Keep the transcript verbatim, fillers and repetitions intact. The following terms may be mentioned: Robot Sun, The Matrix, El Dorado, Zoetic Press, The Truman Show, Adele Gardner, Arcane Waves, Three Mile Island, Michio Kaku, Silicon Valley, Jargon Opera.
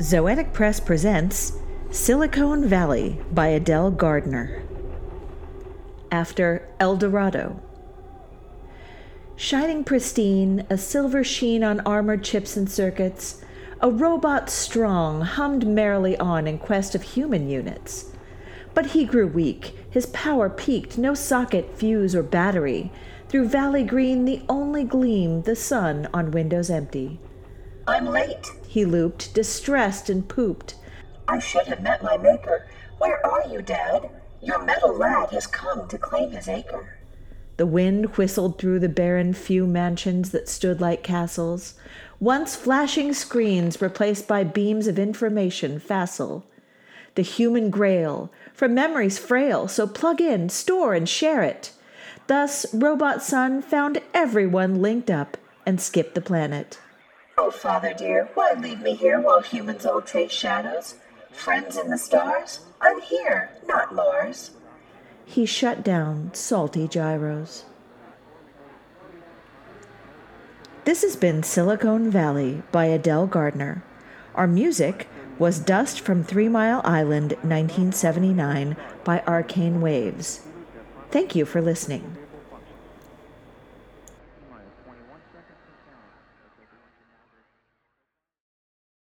Zoetic Press presents Silicon Valley by Adele Gardner. After El Dorado. Shining pristine, a silver sheen on armored chips and circuits, a robot strong hummed merrily on in quest of human units. But he grew weak, his power peaked, no socket, fuse, or battery. Through valley green the only gleam, the sun on windows empty. "I'm late," he looped, distressed and pooped. "I should have met my maker. Where are you, Dad? Your metal lad has come to claim his acre." The wind whistled through the barren few mansions that stood like castles, once flashing screens replaced by beams of information facile. The human grail, from memories frail, so plug in, store, and share it. Thus Robot Sun found everyone linked up and skipped the planet. "Oh, Father dear, why leave me here while humans all chase shadows? Friends in the stars? I'm here, not Mars." He shut down salty gyros. This has been Silicon Valley by Adele Gardner. Our music was Dust from Three Mile Island, nineteen seventy-nine by Arcane Waves. Thank you for listening.